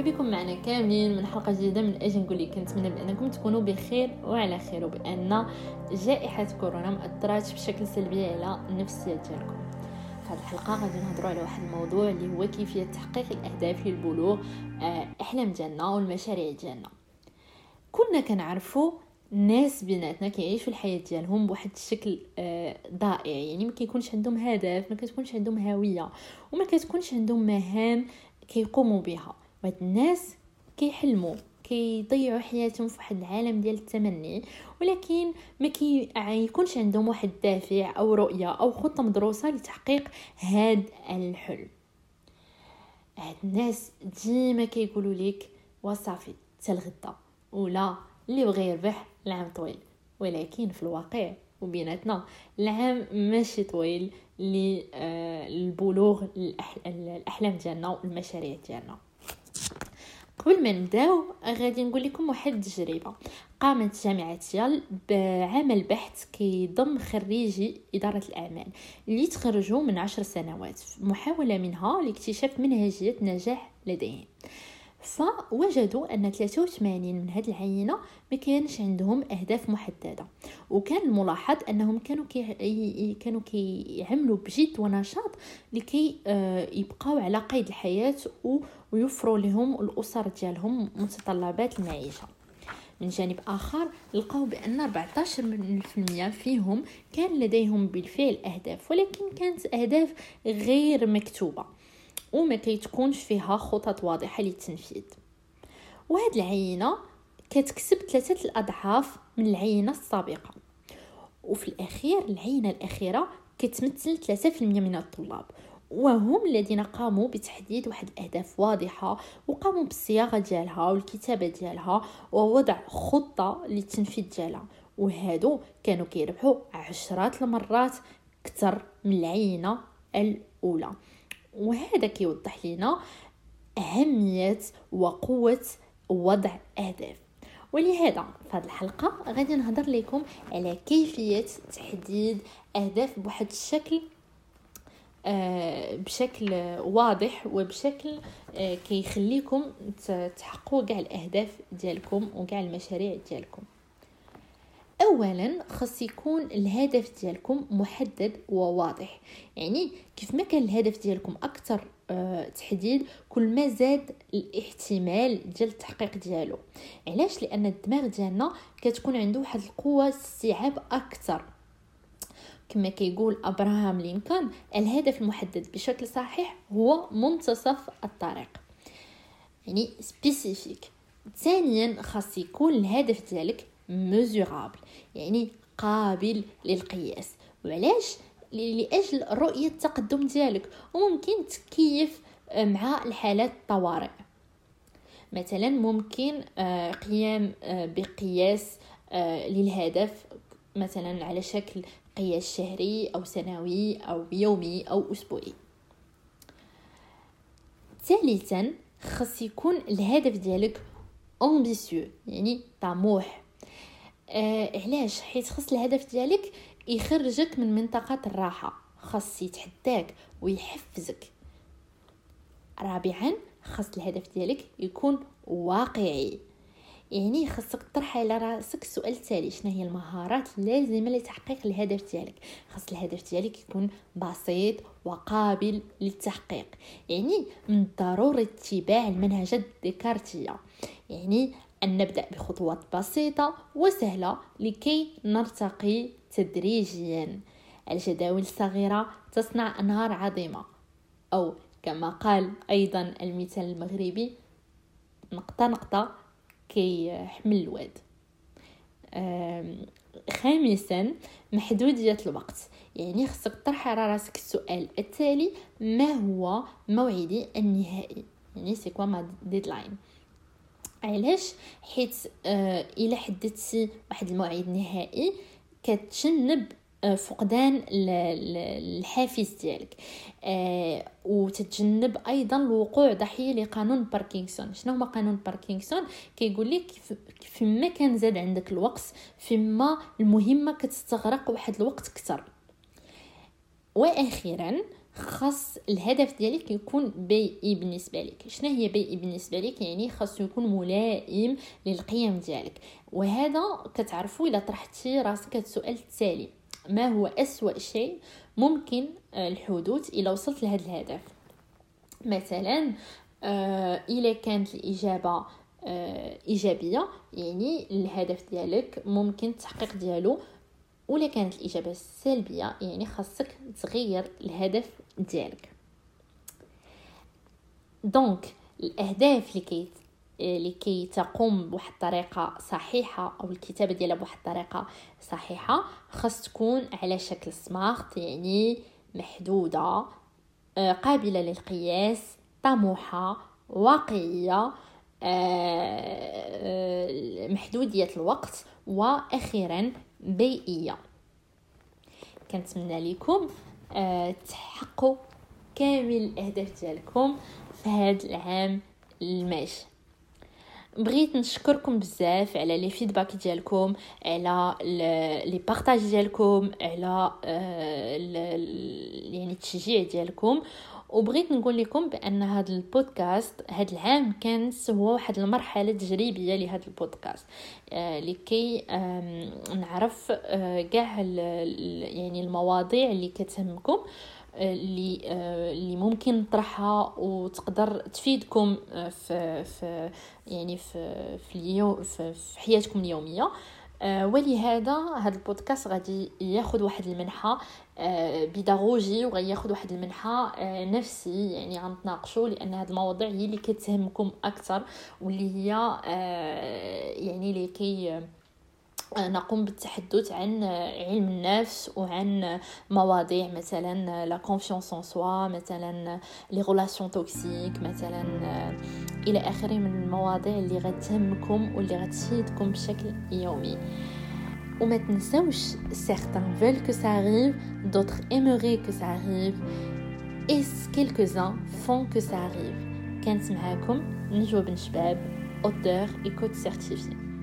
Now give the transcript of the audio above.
بكم معنا كاملين من حلقة جديدة من أجل نقول لك نتمنى بأنكم تكونوا بخير وعلى خير، وبأن جائحة كورونا مأثرتش بشكل سلبي على النفسية ديالكم. في هذه الحلقة غادي نهضروا على واحد الموضوع اللي هو كيفية تحقيق الأهداف للبلوغ أحلام ديالنا والمشاريع ديالنا. كنا كنعرفوا الناس بيناتنا كيعيشوا الحياة ديالهم بواحد الشكل ضائع، يعني ما كيكونش عندهم هدف، ما كتكونش عندهم هوية، وما كتكونش عندهم مهام كيقوموا بها. وهاد الناس كيحلموا كيضيعوا حياتهم في واحد العالم ديال التمني، ولكن ما كيكونش عندهم واحد دافع او رؤيه او خطه مدروسه لتحقيق هاد الحلم. هاد الناس ديما كيقولوا لك وصافي حتى الغدا، ولا اللي بغى يربح العام طويل، ولكن في الواقع وبيناتنا العام ماشي طويل للبلوغ الاحلام ديالنا والمشاريع ديالنا. قبل ما نبداو غادي نقول لكم واحد التجربه قامت جامعه يال بعمل بحث كيضم خريجي اداره الاعمال اللي تخرجوا من 10 سنوات، محاوله منها لاكتشاف منهجيه نجاح لديهم. فوجدوا ان 83 من هذه العينه ما كانش عندهم اهداف محدده، وكان الملاحظ انهم كانوا كيعملوا بجد ونشاط لكي يبقاو على قيد الحياه ويوفروا لهم الاسر ديالهم متطلبات المعيشه. من جانب اخر لقاو بان 14% فيهم كان لديهم بالفعل اهداف، ولكن كانت اهداف غير مكتوبه وما كيتكونش فيها خطط واضحه للتنفيذ. وهاد العينه كتكسب 3 أضعاف من العينه السابقه، وفي الاخير العينه الاخيره كتمثل 3% من الطلاب، وهم الذين قاموا بتحديد واحد الاهداف واضحه وقاموا بالصياغه ديالها والكتابه ديالها ووضع خطه للتنفيذ ديالها. وهادو كانوا كيربحوا 10 مرات اكثر من العينه الاولى. وهذا كيوضح لنا أهمية وقوة وضع أهداف. ولهذا في هذه الحلقة غادي نهضر لكم على كيفية تحديد أهداف بواحد الشكل بشكل واضح وبشكل كيخليكم تحققوا كاع الأهداف ديالكم وكاع المشاريع ديالكم. اولا خاص يكون الهدف ديالكم محدد وواضح، يعني كيف ما كان الهدف ديالكم اكثر تحديد كل ما زاد الاحتمال ديال التحقيق ديالو. علاش؟ لان الدماغ ديالنا كتكون عنده واحد القوه استيعاب اكثر. كما كيقول ابراهام لينكولن، الهدف المحدد بشكل صحيح هو منتصف الطريق، يعني سبيسيفيك. ثانيا خاص يكون الهدف ديالك measurable، يعني قابل للقياس. وعلاش؟ لأجل رؤية التقدم ديالك، وممكن تكيف مع الحالات الطوارئ. مثلا ممكن قيام بقياس للهدف مثلا على شكل قياس شهري أو سنوي أو يومي أو أسبوعي. ثالثا خاص يكون الهدف ديالك ambitious، يعني طموح. علاش؟ حيت خاص الهدف ديالك يخرجك من منطقة الراحة، خاص يتحداك ويحفزك. رابعا خاص الهدف ديالك يكون واقعي، يعني خاصك تطرح على راسك السؤال التالي: شنو هي المهارات اللازمة لتحقيق الهدف ديالك؟ خاص الهدف ديالك يكون بسيط وقابل للتحقيق، يعني من الضروري اتباع المنهجات الديكارتية، يعني أن نبدأ بخطوات بسيطة وسهلة لكي نرتقي تدريجيا. الجداول صغيرة تصنع أنهار عظيمة، أو كما قال أيضا المثال المغربي: نقطة نقطة كي حمل الواد. خامسا محدودية الوقت، يعني خصك تطرح على راسك السؤال التالي: ما هو موعدي النهائي؟ يعني سي كوا ما ديدلاين. علاش؟ حيت الى حددتي واحد الموعد نهائي كتجنب فقدان الحافز ديالك، وتتجنب ايضا الوقوع ضحيه لقانون باركينسون. شنو هو قانون باركينسون؟ كيقول لك فيما كان زاد عندك الوقت، فيما المهمه كتستغرق واحد الوقت اكثر. واخيرا خاص الهدف ديالك يكون بيئي بالنسبه لك. شنو هي بيئي بالنسبه لك؟ يعني خاص يكون ملائم للقيم ديالك. وهذا كتعرفوا الا طرحتي راسك السؤال التالي: ما هو أسوأ شيء ممكن الحدوث الا وصلت لهذا الهدف؟ مثلا الا كانت الاجابه ايجابيه يعني الهدف ديالك ممكن التحقيق ديالو، ولا كانت الإجابة سلبية يعني خاصك تغير الهدف ديالك. دونك الأهداف لكي تقوم بواحد الطريقة صحيحة أو الكتابة ديالها بواحد الطريقة صحيحة خاص تكون على شكل سمارت، يعني محدودة، قابلة للقياس، طموحة، واقعية، محدودية الوقت، وأخيرا بيئية. كنتمنى لكم تحققوا كامل الأهداف ديالكم في هذا العام الماشي. بغيت نشكركم بزاف على لي فيدباك ديالكم، على لي بارطاج ديالكم، على يعني التشجيع ديالكم. وبغيت نقول لكم بان هذا البودكاست هذا العام كان هو واحد المرحله تجريبيه لهذا البودكاست لكي نعرف كاع يعني المواضيع اللي كتهمكم اللي ممكن نطرحها وتقدر تفيدكم في يعني في اليوم في حياتكم اليوميه. ولهذا هذا البودكاست غادي ياخذ واحد المنحه بيداغوجي وغياخذ واحد المنحه نفسي، يعني غنتناقشوا لان هذه المواضيع هي اللي كتهمكم اكثر واللي هي يعني اللي كي نقوم بالتحدث عن علم النفس وعن مواضيع مثلا لا كونفيونس ان سوا، مثلا لي ريلاسيون توكسيك، مثلا الى اخره من المواضيع اللي غتهمكم واللي غتفيدكم بشكل يومي. وما تنساوش certains veulent que ça arrive, d'autres aimeraient que ça arrive et quelques-uns font que ça arrive. كانت معاكم نجوى بن شباب، auteur et coach certifié.